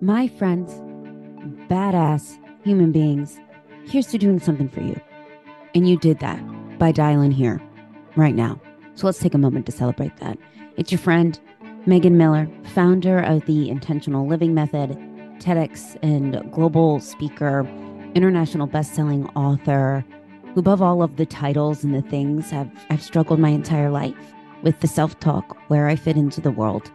My friends, badass human beings, here's to doing something for you. And you did that by dialing here right now. So let's take a moment to celebrate that. It's your friend, Megan Miller, founder of the Intentional Living Method, TEDx and global speaker, international best-selling author, who above all of the titles and the things, I've struggled my entire life with the self-talk, where I fit into the world,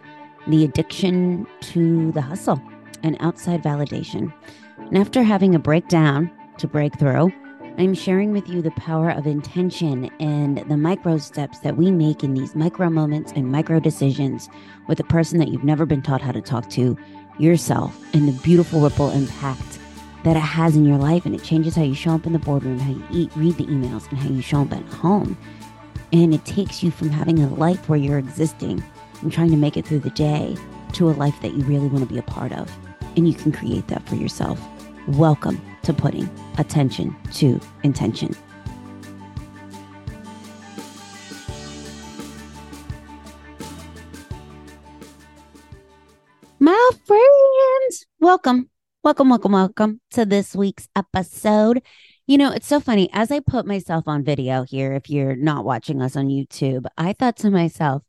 the addiction to the hustle, and outside validation. And after having a breakdown to breakthrough, I'm sharing with you the power of intention and the micro steps that we make in these micro moments and micro decisions with a person that you've never been taught how to talk to, yourself, and the beautiful ripple impact that it has in your life. And it changes how you show up in the boardroom, how you eat, read the emails, and how you show up at home. And it takes you from having a life where you're existing and trying to make it through the day to a life that you really want to be a part of. And you can create that for yourself. Welcome to putting attention to intention. My friends, welcome to this week's episode. You know, it's so funny. As I put myself on video here, if you're not watching us on YouTube, I thought to myself,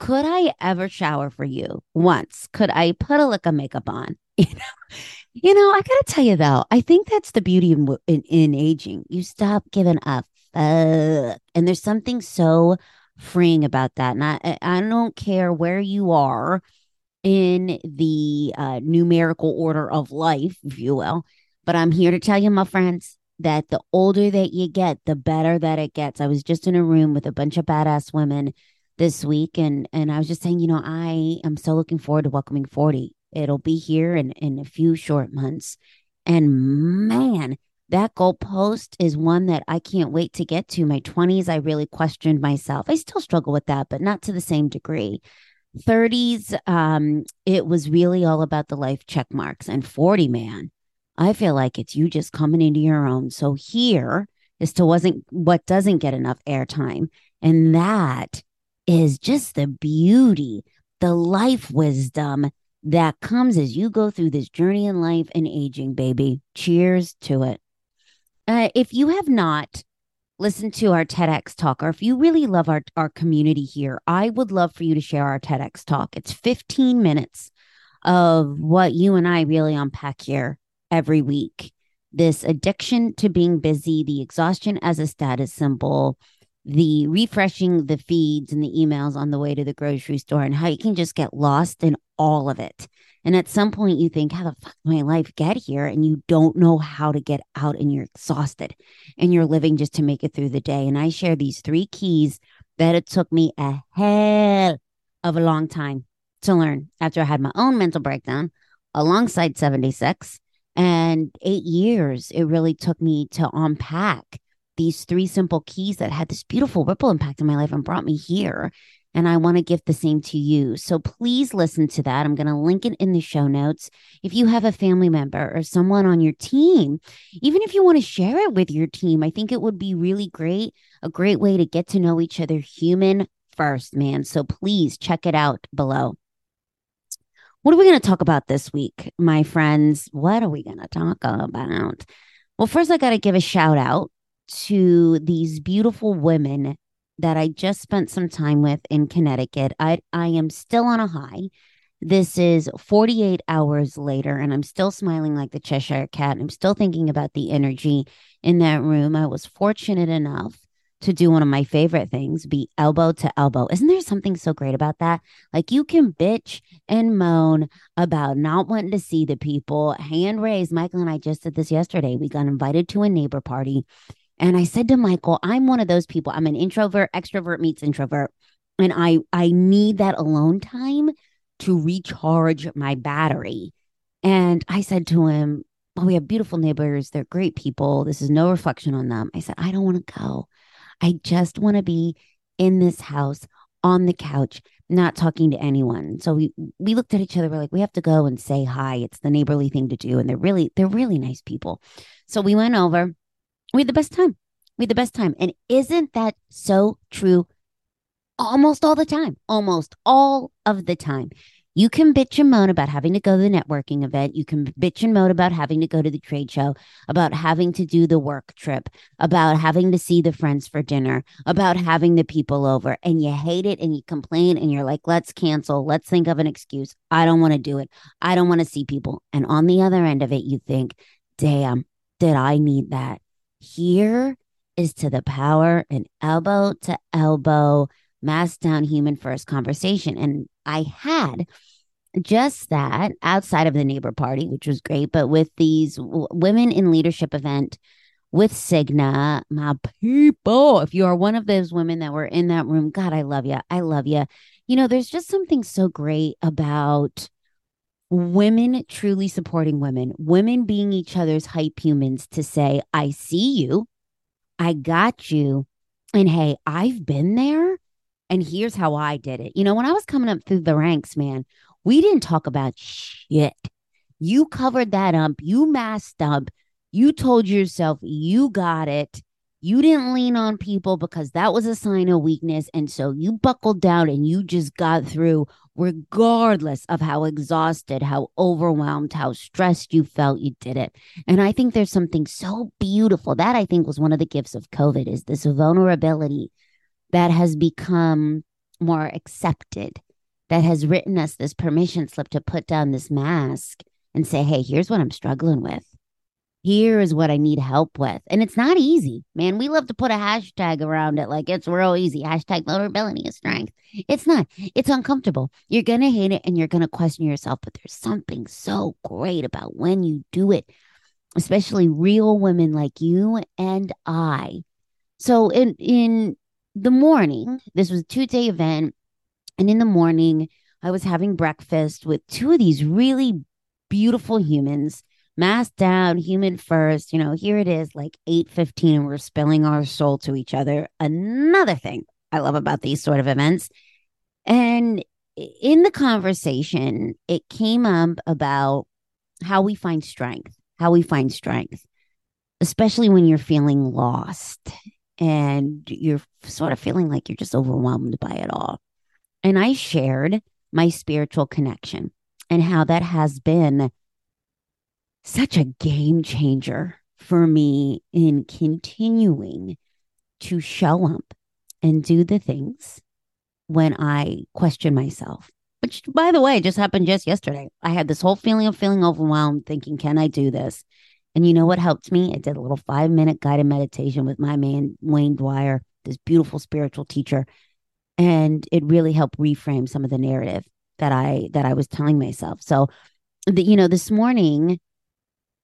could I ever shower for you once? Could I put a lick of makeup on? You know, I got to tell you, though, I think that's the beauty in aging. You stop giving a fuck. And there's something so freeing about that. And I don't care where you are in the numerical order of life, if you will. But I'm here to tell you, my friends, that the older that you get, the better that it gets. I was just in a room with a bunch of badass women this week. And I was just saying, you know, I am so looking forward to welcoming 40. It'll be here in a few short months. And man, that goalpost is one that I can't wait to get to. My 20s, I really questioned myself. I still struggle with that, but not to the same degree. 30s, it was really all about the life check marks. And 40, man, I feel like it's you just coming into your own. So here is to what doesn't get enough airtime. And that is just the beauty, the life wisdom that comes as you go through this journey in life and aging, baby. Cheers to it. If you have not listened to our TEDx talk, or if you really love our community here, I would love for you to share our TEDx talk. It's 15 minutes of what you and I really unpack here every week. This addiction to being busy, the exhaustion as a status symbol, the refreshing the feeds and the emails on the way to the grocery store, and how you can just get lost in all of it. And at some point you think, how the fuck did my life get here? And you don't know how to get out, and you're exhausted and you're living just to make it through the day. And I share these three keys that it took me a hell of a long time to learn after I had my own mental breakdown alongside 76 and 8 years. It really took me to unpack these three simple keys that had this beautiful ripple impact in my life and brought me here. And I want to give the same to you. So please listen to that. I'm going to link it in the show notes. If you have a family member or someone on your team, even if you want to share it with your team, I think it would be really great, a great way to get to know each other human first, man. So please check it out below. What are we going to talk about this week, my friends? What are we going to talk about? Well, first, I got to give a shout out to these beautiful women that I just spent some time with in Connecticut. I am still on a high. This is 48 hours later, and I'm still smiling like the Cheshire Cat. I'm still thinking about the energy in that room. I was fortunate enough to do one of my favorite things, be elbow to elbow. Isn't there something so great about that? Like, you can bitch and moan about not wanting to see the people. Hand raised. Michael and I just did this yesterday. We got invited to a neighbor party. And I said to Michael, I'm one of those people. I'm an introvert, extrovert meets introvert. And I need that alone time to recharge my battery. And I said to him, well, we have beautiful neighbors. They're great people. This is no reflection on them. I said, I don't want to go. I just want to be in this house on the couch, not talking to anyone. So we looked at each other. We're like, we have to go and say hi. It's the neighborly thing to do. And they're really nice people. So we went over. We had the best time. And isn't that so true? Almost all the time. You can bitch and moan about having to go to the networking event. You can bitch and moan about having to go to the trade show, about having to do the work trip, about having to see the friends for dinner, about having the people over, and you hate it and you complain and you're like, let's cancel. Let's think of an excuse. I don't want to do it. I don't want to see people. And on the other end of it, you think, damn, did I need that? Here is to the power and elbow to elbow, mask down, human first conversation. And I had just that outside of the neighbor party, which was great. But with these women in leadership event with Cigna, my people, if you are one of those women that were in that room, God, I love you. I love you. You know, there's just something so great about women truly supporting women being each other's hype humans to say, I see you, I got you. And hey, I've been there. And here's how I did it. You know, when I was coming up through the ranks, man, we didn't talk about shit. You covered that up. You masked up. You told yourself you got it. You didn't lean on people because that was a sign of weakness. And so you buckled down and you just got through regardless of how exhausted, how overwhelmed, how stressed you felt, you did it. And I think there's something so beautiful. That I think was one of the gifts of COVID is this vulnerability that has become more accepted, that has written us this permission slip to put down this mask and say, hey, here's what I'm struggling with. Here is what I need help with. And it's not easy, man. We love to put a hashtag around it like it's real easy. Hashtag vulnerability is strength. It's not. It's uncomfortable. You're going to hate it and you're going to question yourself. But there's something so great about when you do it, especially real women like you and I. So in the morning, this was a two-day event, and in the morning, I was having breakfast with two of these really beautiful humans, masked down, human first. You know, here it is, like 8:15, and we're spilling our soul to each other. Another thing I love about these sort of events. And in the conversation, it came up about how we find strength, especially when you're feeling lost. And you're sort of feeling like you're just overwhelmed by it all. And I shared my spiritual connection and how that has been such a game changer for me in continuing to show up and do the things when I question myself, which, by the way, just happened just yesterday. I had this whole feeling of feeling overwhelmed, thinking, can I do this? And you know what helped me? I did a little 5-minute guided meditation with my man, Wayne Dyer, this beautiful spiritual teacher. And it really helped reframe some of the narrative that I was telling myself. So, you know, this morning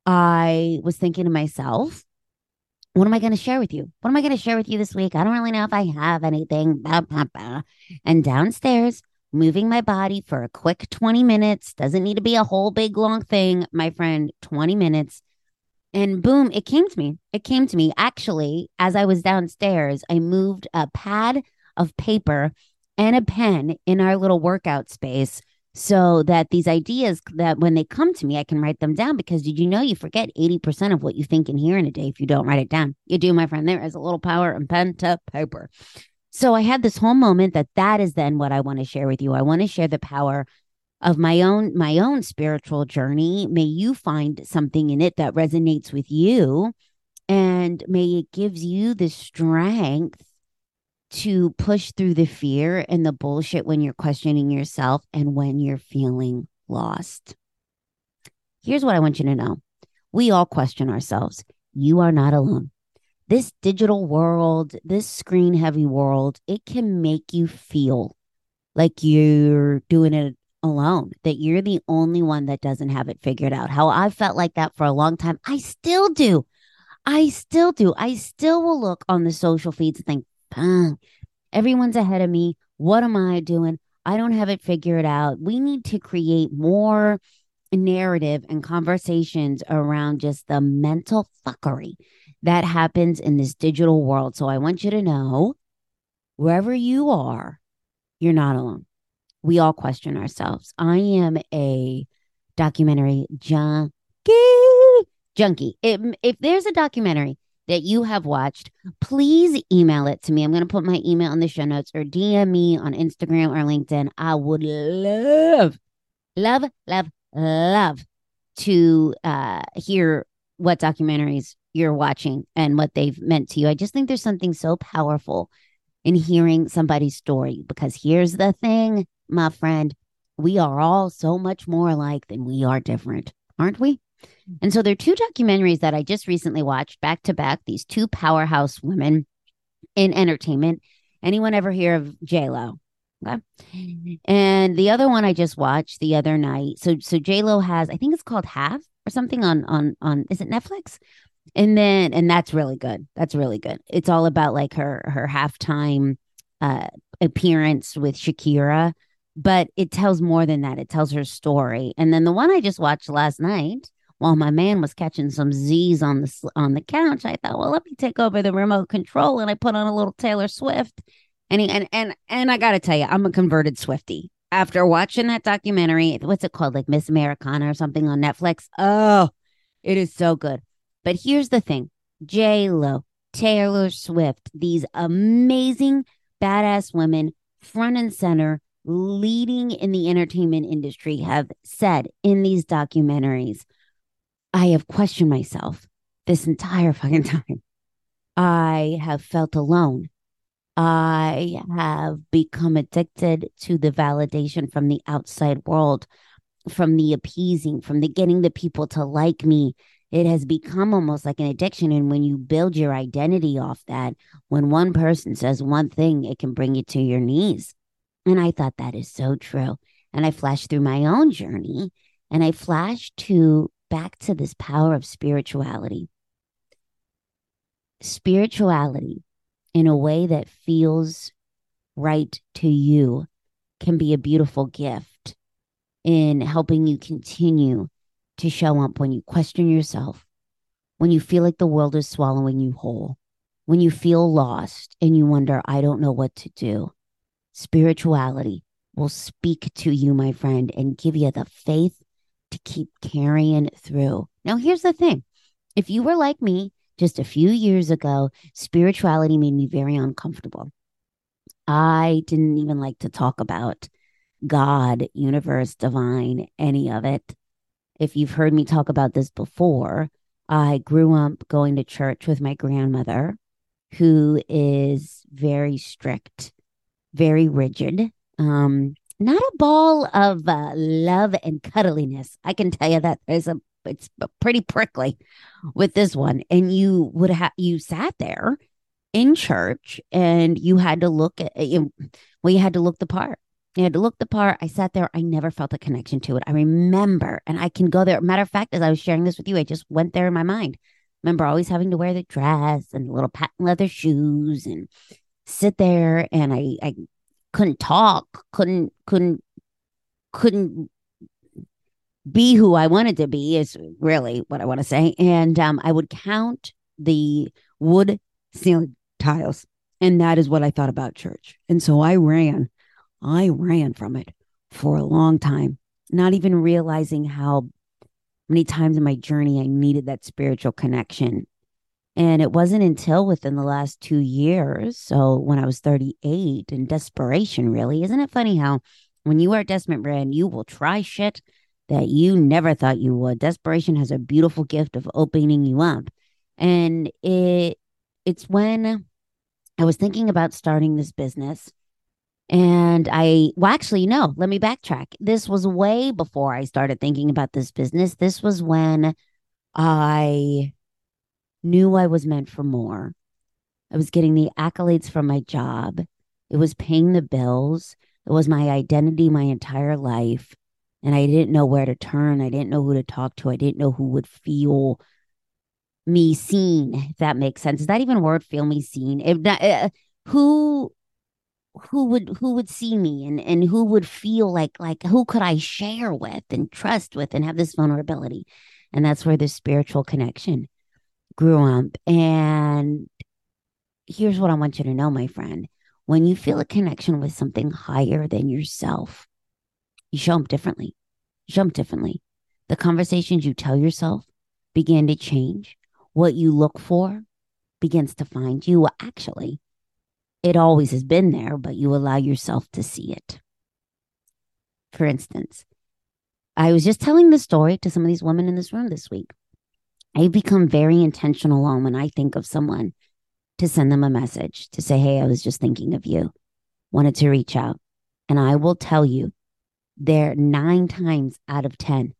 I was thinking to myself, what am I going to share with you? What am I going to share with you this week? I don't really know if I have anything. Blah, blah, blah. And downstairs, moving my body for a quick 20 minutes. Doesn't need to be a whole big long thing, my friend, 20 minutes. And boom, it came to me. Actually, as I was downstairs, I moved a pad of paper and a pen in our little workout space so that these ideas that when they come to me, I can write them down. Because did you know you forget 80% of what you think and hear in a day if you don't write it down? You do, my friend. There is a little power in pen to paper. So I had this whole moment that is then what I want to share with you. I want to share the power of my own spiritual journey. May you find something in it that resonates with you, and may it gives you the strength to push through the fear and the bullshit when you're questioning yourself and when you're feeling lost. Here's what I want you to know. We all question ourselves. You are not alone. This digital world, this screen-heavy world, it can make you feel like you're doing it alone, that you're the only one that doesn't have it figured out. How I felt like that for a long time. I still do. I still will look on the social feeds and think, everyone's ahead of me. What am I doing? I don't have it figured out. We need to create more narrative and conversations around just the mental fuckery that happens in this digital world. So I want you to know, wherever you are, you're not alone. We all question ourselves. I am a documentary junkie. If there's a documentary that you have watched, please email it to me. I'm going to put my email in the show notes, or DM me on Instagram or LinkedIn. I would love love, love, love to hear what documentaries you're watching and what they've meant to you. I just think there's something so powerful in hearing somebody's story, because here's the thing, my friend, we are all so much more alike than we are different, aren't we? And so there are two documentaries that I just recently watched back to back, these two powerhouse women in entertainment. Anyone ever hear of J-Lo? Okay. And the other one I just watched the other night. So J-Lo has, I think it's called Half or something on is it Netflix? And that's really good. That's really good. It's all about like her halftime appearance with Shakira. But it tells more than that. It tells her story. And then the one I just watched last night, while my man was catching some Z's on the couch, I thought, well, let me take over the remote control. And I put on a little Taylor Swift. And I got to tell you, I'm a converted Swiftie. After watching that documentary, what's it called? Like Miss Americana or something on Netflix. Oh, it is so good. But here's the thing. J-Lo, Taylor Swift, these amazing badass women front and center leading in the entertainment industry have said in these documentaries, I have questioned myself this entire fucking time. I have felt alone. I have become addicted to the validation from the outside world, from the appeasing, from the getting the people to like me. It has become almost like an addiction. And when you build your identity off that, when one person says one thing, it can bring you to your knees. And I thought that is so true. And I flashed through my own journey, and I flashed back to this power of spirituality. Spirituality in a way that feels right to you can be a beautiful gift in helping you continue to show up when you question yourself, when you feel like the world is swallowing you whole, when you feel lost and you wonder, I don't know what to do. Spirituality will speak to you, my friend, and give you the faith to keep carrying through. Now, here's the thing. If you were like me just a few years ago, spirituality made me very uncomfortable. I didn't even like to talk about God, universe, divine, any of it. If you've heard me talk about this before, I grew up going to church with my grandmother, who is very strict, very rigid, not a ball of love and cuddliness. I can tell you that it's pretty prickly with this one. And you sat there in church and you had to look at it. Well, you had to look the part. You had to look the part. I sat there. I never felt a connection to it. I remember, and I can go there. Matter of fact, as I was sharing this with you, I just went there in my mind. Remember always having to wear the dress and little patent leather shoes and sit there, and I couldn't talk, couldn't be who I wanted to be is really what I want to say. And I would count the wood ceiling tiles, and that is what I thought about church. And so I ran from it for a long time, not even realizing how many times in my journey I needed that spiritual connection. And it wasn't until within the last 2 years, so when I was 38, in desperation, really. Isn't it funny how when you are desperate, Brand, you will try shit that you never thought you would. Desperation has a beautiful gift of opening you up. And it's when I was thinking about starting this business, and let me backtrack. This was way before I started thinking about this business. This was when I knew I was meant for more. I was getting the accolades from my job. It was paying the bills. It was my identity my entire life. And I didn't know where to turn. I didn't know who to talk to. I didn't know who would feel me seen, if that makes sense. Is that even a word, feel me seen? If not, who would see me and who would feel like who could I share with and trust with and have this vulnerability? And that's where the spiritual connection grew up. And here's what I want you to know, my friend. When you feel a connection with something higher than yourself, you show up differently. The conversations you tell yourself begin to change. What you look for begins to find you. Actually, it always has been there, but you allow yourself to see it. For instance, I was just telling this story to some of these women in this room this week. I become very intentional on when I think of someone to send them a message to say, hey, I was just thinking of you, wanted to reach out. And I will tell you, there 9 times out of 10,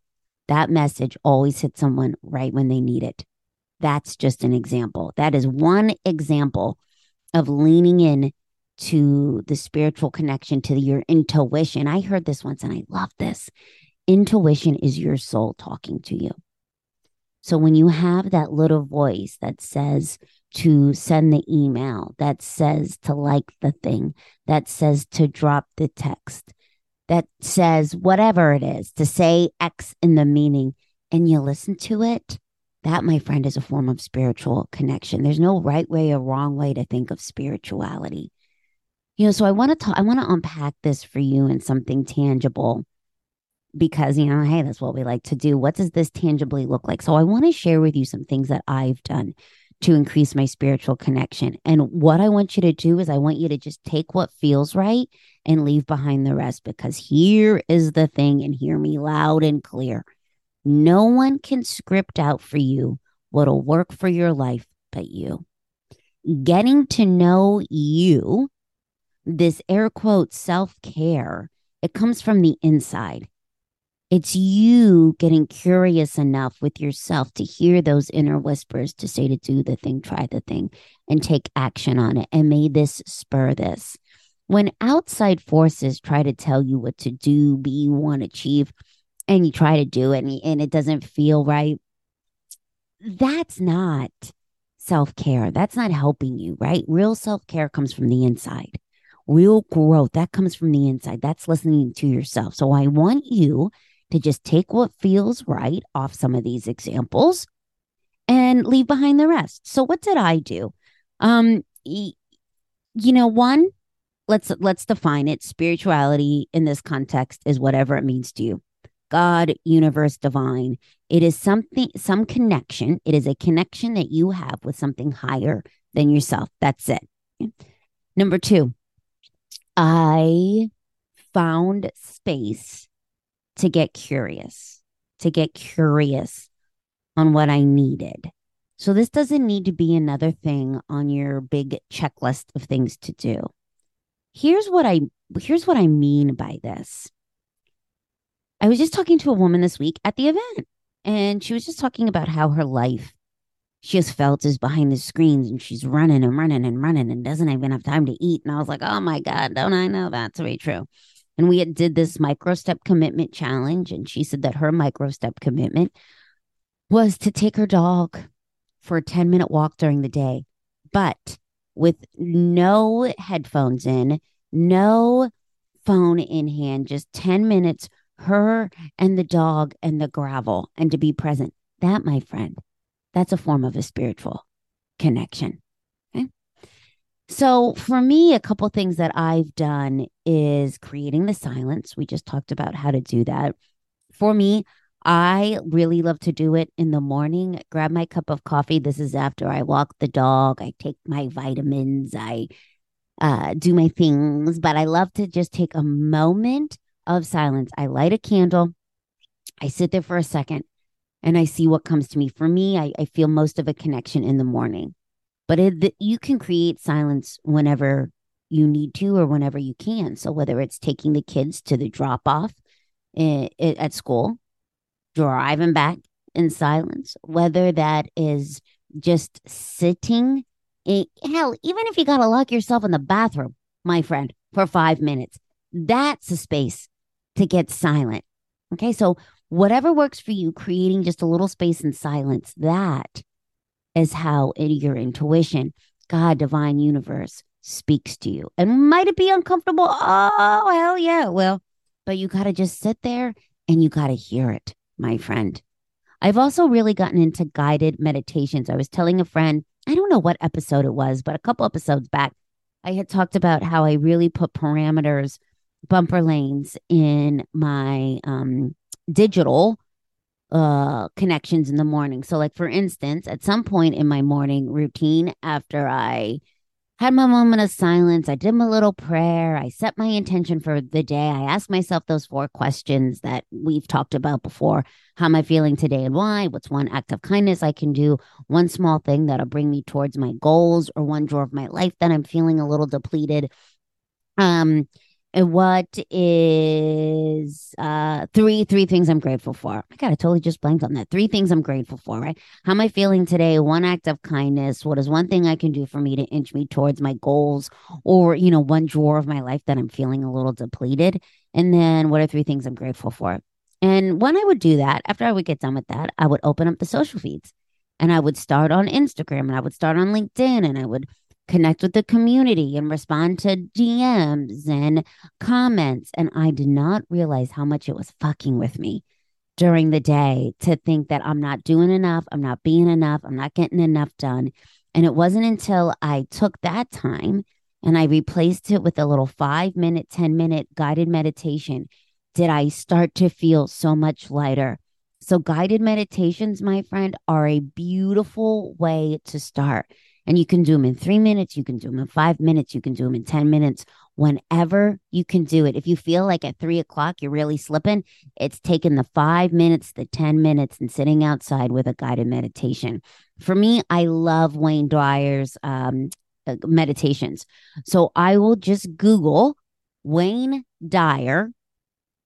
that message always hits someone right when they need it. That's just an example. That is one example of leaning in to the spiritual connection, to your intuition. I heard this once and I love this. Intuition is your soul talking to you. So when you have that little voice that says to send the email, that says to like the thing, that says to drop the text, that says whatever it is, to say X in the meaning, and you listen to it, that, my friend, is a form of spiritual connection. There's no right way or wrong way to think of spirituality. You know, so I want to unpack this for you in something tangible because, you know, hey, that's what we like to do. What does this tangibly look like? So I want to share with you some things that I've done to increase my spiritual connection. And what I want you to do is I want you to just take what feels right and leave behind the rest, because here is the thing, and hear me loud and clear. No one can script out for you what'll work for your life but you. Getting to know you, this air quote self-care, it comes from the inside. It's you getting curious enough with yourself to hear those inner whispers to say to do the thing, try the thing, and take action on it. And may this spur this. When outside forces try to tell you what to do, be, want, achieve, and you try to do it and it doesn't feel right, that's not self-care. That's not helping you, right? Real self-care comes from the inside. Real growth, that comes from the inside. That's listening to yourself. So I want you to just take what feels right off some of these examples and leave behind the rest. So what did I do? One, let's define it. Spirituality in this context is whatever it means to you. God, universe, divine. It is something, some connection. It is a connection that you have with something higher than yourself. That's it. Number two, I found space to get curious on what I needed. So this doesn't need to be another thing on your big checklist of things to do. Here's what I mean by this. I was just talking to a woman this week at the event, and she was just talking about how her life, she has felt, is behind the screens, and she's running and doesn't even have time to eat. And I was like, oh my God, don't I know that to be true? And we did this microstep commitment challenge, and she said that her microstep commitment was to take her dog for a 10-minute walk during the day, but with no headphones in, no phone in hand, just 10 minutes, her and the dog and the gravel, and to be present. That, my friend, that's a form of a spiritual connection. Okay. So for me, a couple things that I've done is creating the silence. We just talked about how to do that. For me, I really love to do it in the morning. Grab my cup of coffee. This is after I walk the dog. I take my vitamins. I do my things, but I love to just take a moment of silence. I light a candle. I sit there for a second. And I see what comes to me. For me, I feel most of a connection in the morning. But you can create silence whenever you need to or whenever you can. So whether it's taking the kids to the drop-off at school, driving back in silence, whether that is just sitting. Hell, even if you got to lock yourself in the bathroom, my friend, for 5 minutes, that's a space to get silent. Okay, so whatever works for you, creating just a little space in silence, that is how your intuition, God, divine, universe speaks to you. And might it be uncomfortable? Oh, hell yeah, well, but you got to just sit there and you got to hear it, my friend. I've also really gotten into guided meditations. I was telling a friend, I don't know what episode it was, but a couple episodes back, I had talked about how I really put parameters, bumper lanes in my digital connections in the morning. So like, for instance, at some point in my morning routine, after I had my moment of silence. I did my little prayer. I set my intention for the day. I asked myself those four questions that we've talked about before. How am I feeling today and why? What's one act of kindness I can do? One small thing that'll bring me towards my goals, or one drawer of my life that I'm feeling a little depleted? And what is three things I'm grateful for? I totally just blanked on that. Three things I'm grateful for, right? How am I feeling today? One act of kindness. What is one thing I can do for me to inch me towards my goals, or, you know, one drawer of my life that I'm feeling a little depleted? And then what are three things I'm grateful for? And when I would do that, after I would get done with that, I would open up the social feeds, and I would start on Instagram, and I would start on LinkedIn, and I would connect with the community and respond to DMs and comments. And I did not realize how much it was fucking with me during the day to think that I'm not doing enough, I'm not being enough, I'm not getting enough done. And it wasn't until I took that time and I replaced it with a little 5-minute, 10-minute guided meditation did I start to feel so much lighter. So guided meditations, my friend, are a beautiful way to start. And you can do them in 3 minutes, you can do them in 5 minutes, you can do them in 10 minutes, whenever you can do it. If you feel like at 3 o'clock you're really slipping, it's taking the 5 minutes, the 10 minutes, and sitting outside with a guided meditation. For me, I love Wayne Dyer's meditations. So I will just Google Wayne Dyer.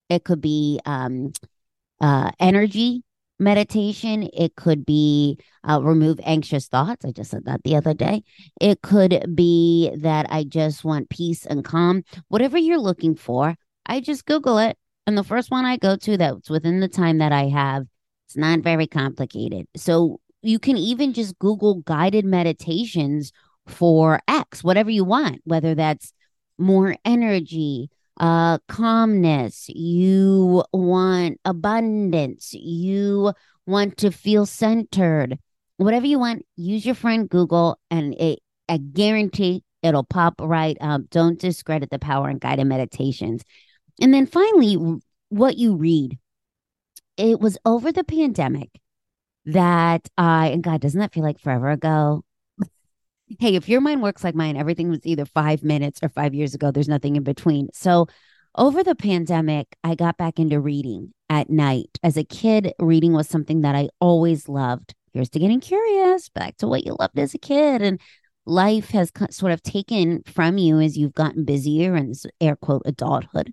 It could be energy meditation. It could be remove anxious thoughts. I just said that the other day. It could be that I just want peace and calm. Whatever you're looking for, I just Google it. And the first one I go to that's within the time that I have, it's not very complicated. So you can even just Google guided meditations for X, whatever you want, whether that's more energy, calmness, you want abundance, you want to feel centered, whatever you want, use your friend Google, and I guarantee it'll pop right up. Don't discredit the power in guided meditations. And then finally, what you read. It was over the pandemic that and God, doesn't that feel like forever ago? Hey, if your mind works like mine, everything was either 5 minutes or 5 years ago. There's nothing in between. So over the pandemic, I got back into reading at night. As a kid, reading was something that I always loved. Here's to getting curious, back to what you loved as a kid. And life has sort of taken from you as you've gotten busier and this air quote adulthood.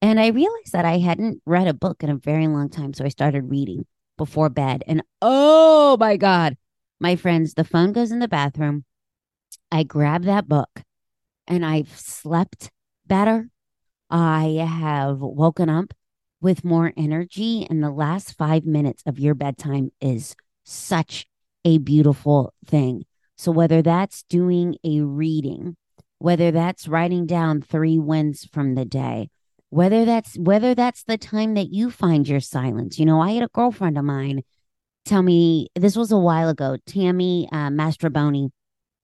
And I realized that I hadn't read a book in a very long time. So I started reading before bed. And oh my God, my friends, the phone goes in the bathroom. I grabbed that book, and I've slept better. I have woken up with more energy, and the last 5 minutes of your bedtime is such a beautiful thing. So whether that's doing a reading, whether that's writing down 3 wins from the day, whether that's the time that you find your silence. You know, I had a girlfriend of mine tell me, this was a while ago, Tammy Mastroboni.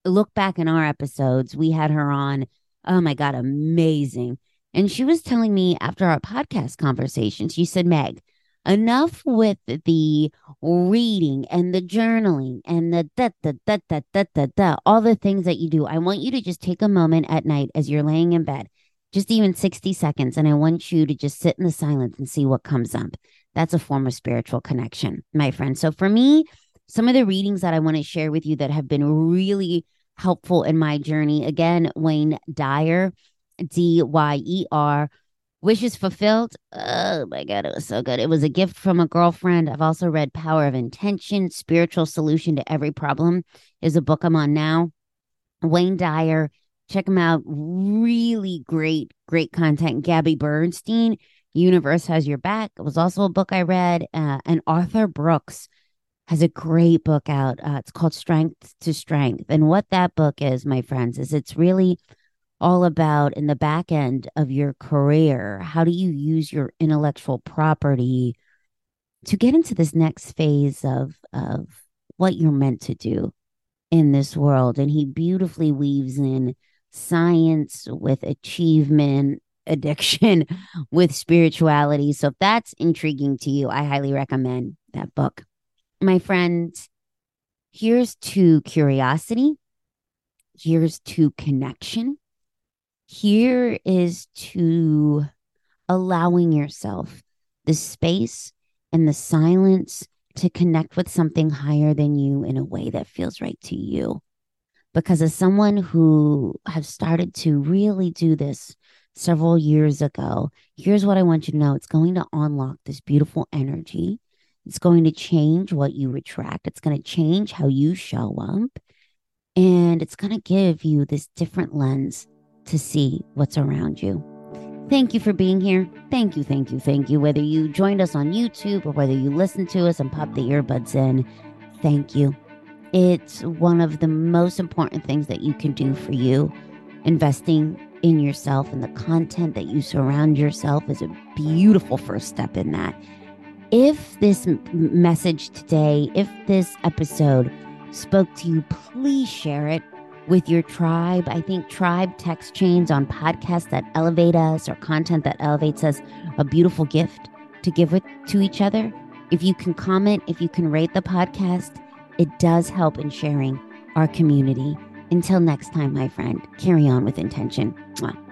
Look back in our episodes, we had her on. Oh my God, amazing. And she was telling me after our podcast conversation, she said, Meg, enough with the reading and the journaling and the all the things that you do. I want you to just take a moment at night as you're laying in bed, just even 60 seconds. And I want you to just sit in the silence and see what comes up. That's a form of spiritual connection, my friend. So for me, some of the readings that I want to share with you that have been really helpful in my journey. Again, Wayne Dyer, D-Y-E-R, Wishes Fulfilled. Oh my God, it was so good. It was a gift from a girlfriend. I've also read Power of Intention, Spiritual Solution to Every Problem is a book I'm on now. Wayne Dyer, check him out. Really great, great content. Gabby Bernstein, Universe Has Your Back. It was also a book I read. And Arthur Brooks has a great book out. It's called Strength to Strength. And what that book is, my friends, is it's really all about in the back end of your career, how do you use your intellectual property to get into this next phase of what you're meant to do in this world? And he beautifully weaves in science with achievement, addiction with spirituality. So if that's intriguing to you, I highly recommend that book. My friend, here's to curiosity, Here's to connection. Here is to allowing yourself the space and the silence to connect with something higher than you in a way that feels right to you. Because as someone who have started to really do this several years ago, here's what I want you to know. It's going to unlock this beautiful energy. It's going to change what you attract. It's going to change how you show up. And it's going to give you this different lens to see what's around you. Thank you for being here. Thank you, thank you, thank you. Whether you joined us on YouTube or whether you listened to us and popped the earbuds in, thank you. It's one of the most important things that you can do for you. Investing in yourself and the content that you surround yourself is a beautiful first step in that. If this message today, if this episode spoke to you, please share it with your tribe. I think tribe text chains on podcasts that elevate us or content that elevates us, a beautiful gift to give with to each other. If you can comment, if you can rate the podcast, it does help in sharing our community. Until next time, my friend, carry on with intention. Mwah.